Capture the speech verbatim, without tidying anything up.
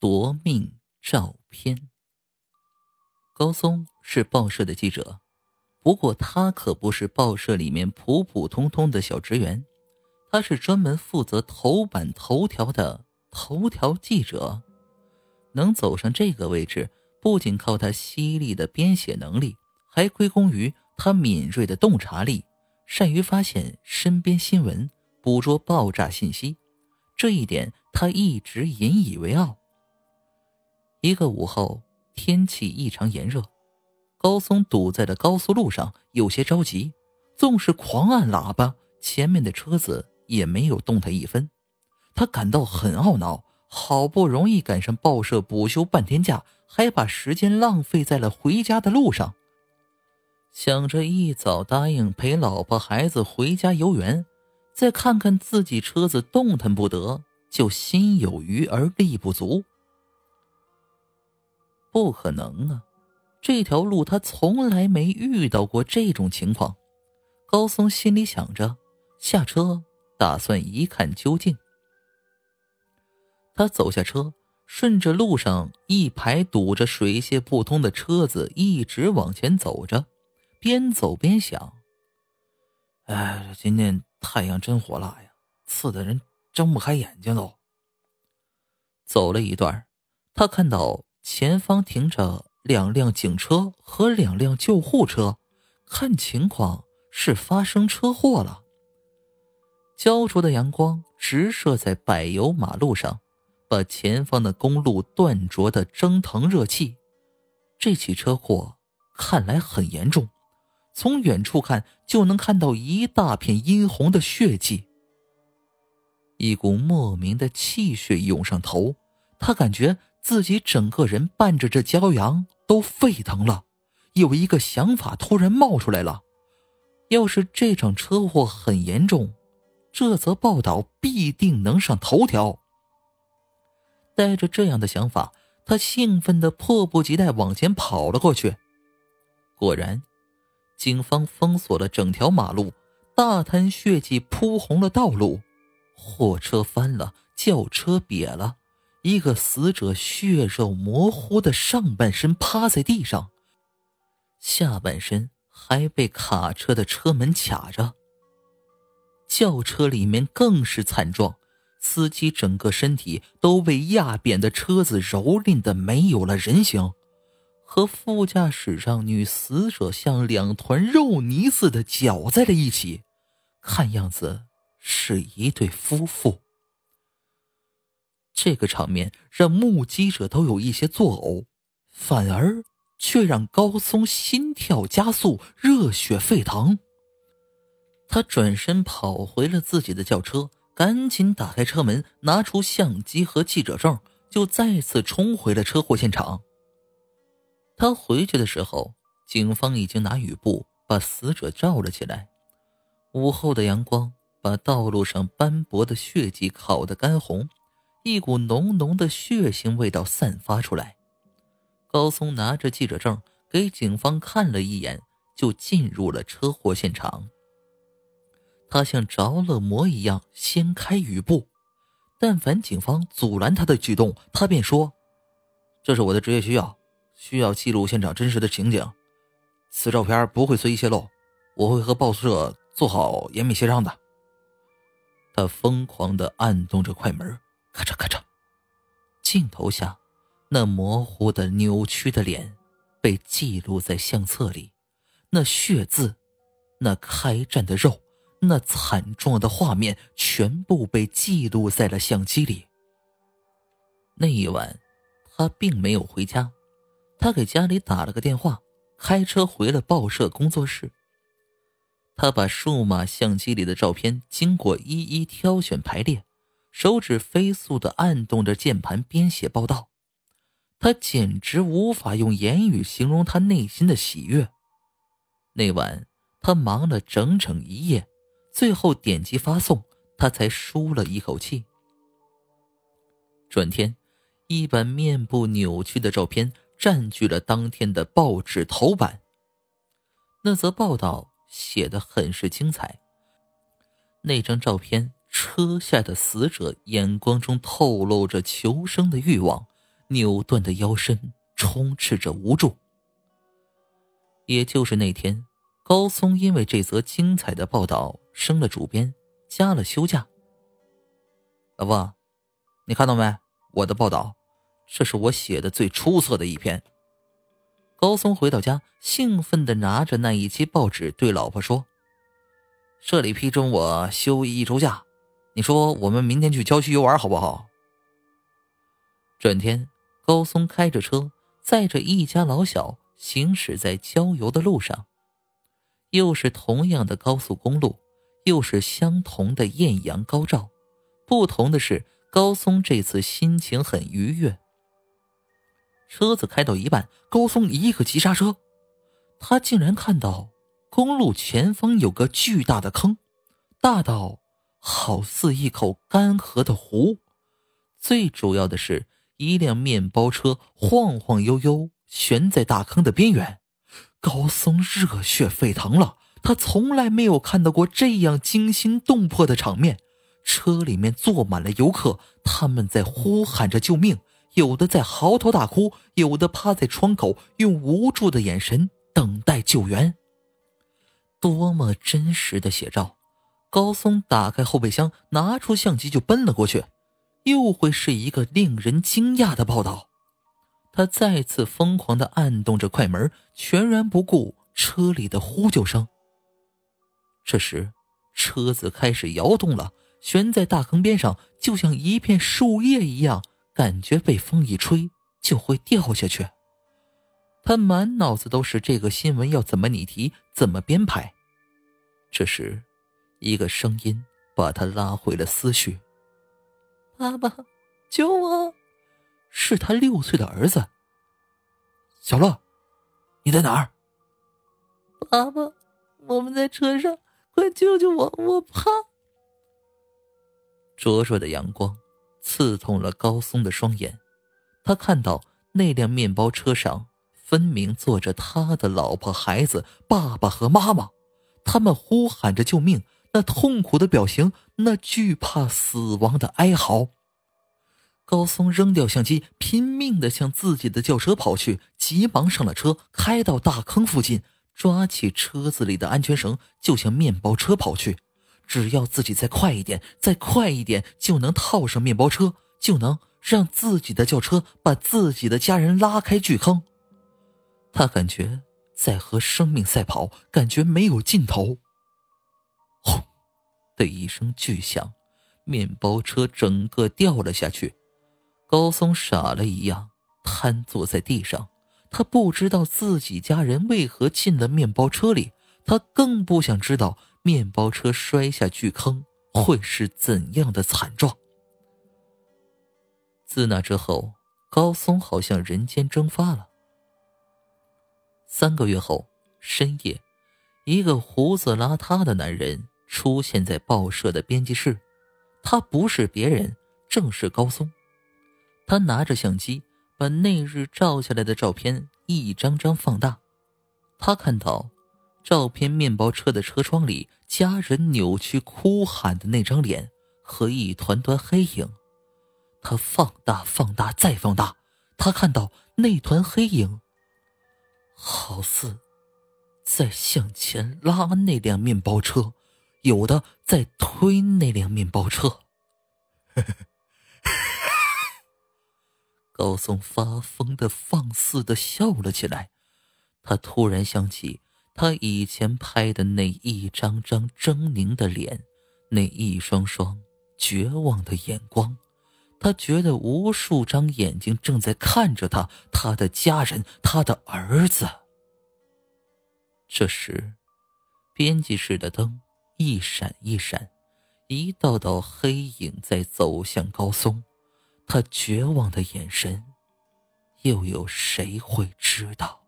夺命照片。高松是报社的记者，不过他可不是报社里面普普通通的小职员，他是专门负责头版头条的头条记者。能走上这个位置，不仅靠他犀利的编写能力，还归功于他敏锐的洞察力，善于发现身边新闻，捕捉爆炸信息。这一点他一直引以为傲。一个午后，天气异常炎热，高松堵在了高速路上，有些着急，纵是狂按喇叭，前面的车子也没有动他一分。他感到很懊恼，好不容易赶上报社补休半天假，还把时间浪费在了回家的路上。想着一早答应陪老婆孩子回家游园，再看看自己车子动弹不得，就心有余而力不足。不可能啊，这条路他从来没遇到过这种情况。高松心里想着，下车打算一看究竟。他走下车，顺着路上一排堵着水泄不通的车子一直往前走着，边走边想，哎，今天太阳真火辣呀，刺得人睁不开眼睛喽。走了一段，他看到前方停着两辆警车和两辆救护车，看情况是发生车祸了。焦灼的阳光直射在柏油马路上，把前方的公路断灼的蒸腾热气。这起车祸看来很严重，从远处看就能看到一大片殷红的血迹。一股莫名的气血涌上头，他感觉自己整个人伴着这骄阳都沸腾了，有一个想法突然冒出来了，要是这场车祸很严重，这则报道必定能上头条。带着这样的想法，他兴奋地迫不及待往前跑了过去。果然，警方封锁了整条马路，大滩血迹铺红了道路，货车翻了，轿车瘪了，一个死者血肉模糊的上半身趴在地上，下半身还被卡车的车门卡着。轿车里面更是惨状，司机整个身体都被压扁的车子蹂躏得没有了人形，和副驾驶上女死者像两团肉泥似的搅在了一起，看样子是一对夫妇。这个场面让目击者都有一些作呕，反而却让高松心跳加速，热血沸腾。他转身跑回了自己的轿车，赶紧打开车门，拿出相机和记者证，就再次冲回了车祸现场。他回去的时候，警方已经拿雨布把死者罩了起来。午后的阳光把道路上斑驳的血迹烤得干红，一股浓浓的血腥味道散发出来。高松拿着记者证给警方看了一眼，就进入了车祸现场。他像着了魔一样掀开雨布，但凡警方阻拦他的举动，他便说，这是我的职业需要，需要记录现场真实的情景，此照片不会随意泄露，我会和报社做好严密协商的。他疯狂地按动着快门，咔嚓咔嚓，镜头下那模糊的扭曲的脸被记录在相册里，那血渍，那开战的肉，那惨状的画面全部被记录在了相机里。那一晚他并没有回家，他给家里打了个电话，开车回了报社工作室。他把数码相机里的照片经过一一挑选排列，手指飞速地按动着键盘编写报道，他简直无法用言语形容他内心的喜悦。那晚他忙了整整一夜，最后点击发送，他才舒了一口气。转天，一版面部扭曲的照片占据了当天的报纸头版。那则报道写得很是精彩，那张照片车下的死者眼光中透露着求生的欲望，扭断的腰身充斥着无助。也就是那天，高松因为这则精彩的报道升了主编，加了休假。老婆，你看到没？我的报道，这是我写的最出色的一篇。高松回到家，兴奋地拿着那一期报纸对老婆说，这里批准我休一周假，你说我们明天去郊区游玩好不好？转天，高松开着车，载着一家老小行驶在郊游的路上，又是同样的高速公路，又是相同的艳阳高照，不同的是高松这次心情很愉悦。车子开到一半，高松一个急刹车，他竟然看到公路前方有个巨大的坑，大到好似一口干涸的湖。最主要的是，一辆面包车晃晃悠悠悬在大坑的边缘。高松热血沸腾了，他从来没有看到过这样惊心动魄的场面。车里面坐满了游客，他们在呼喊着救命，有的在嚎啕大哭，有的趴在窗口用无助的眼神等待救援。多么真实的写照。高松打开后备箱，拿出相机就奔了过去。又会是一个令人惊讶的报道。他再次疯狂地按动着快门，全然不顾车里的呼救声。这时车子开始摇动了，悬在大坑边上，就像一片树叶一样，感觉被风一吹就会掉下去。他满脑子都是这个新闻要怎么拟题，怎么编排。这时一个声音把他拉回了思绪。爸爸，救我！是他六岁的儿子。小乐，你在哪儿？爸爸，我们在车上，快救救我，我怕。灼灼的阳光刺痛了高松的双眼，他看到那辆面包车上分明坐着他的老婆、孩子、爸爸和妈妈，他们呼喊着救命，那痛苦的表情，那惧怕死亡的哀嚎。高松扔掉相机，拼命地向自己的轿车跑去，急忙上了车，开到大坑附近，抓起车子里的安全绳就向面包车跑去。只要自己再快一点，再快一点，就能套上面包车，就能让自己的轿车把自己的家人拉开巨坑。他感觉在和生命赛跑，感觉没有尽头。轰的一声巨响，面包车整个掉了下去。高松傻了一样瘫坐在地上，他不知道自己家人为何进了面包车里，他更不想知道面包车摔下巨坑会是怎样的惨状。自那之后，高松好像人间蒸发了。三个月后深夜，一个胡子邋遢的男人出现在报社的编辑室，他不是别人，正是高松。他拿着相机，把那日照下来的照片一张张放大。他看到照片面包车的车窗里家人扭曲哭喊的那张脸和一团团黑影。他放大放大再放大，他看到那团黑影好似在向前拉那辆面包车，有的在推那辆面包车。高松发疯的放肆的笑了起来，他突然想起他以前拍的那一张张狰狞的脸，那一双双绝望的眼光，他觉得无数张眼睛正在看着他，他的家人，他的儿子。这时编辑室的灯一闪一闪，一道道黑影在走向高松，他绝望的眼神又有谁会知道。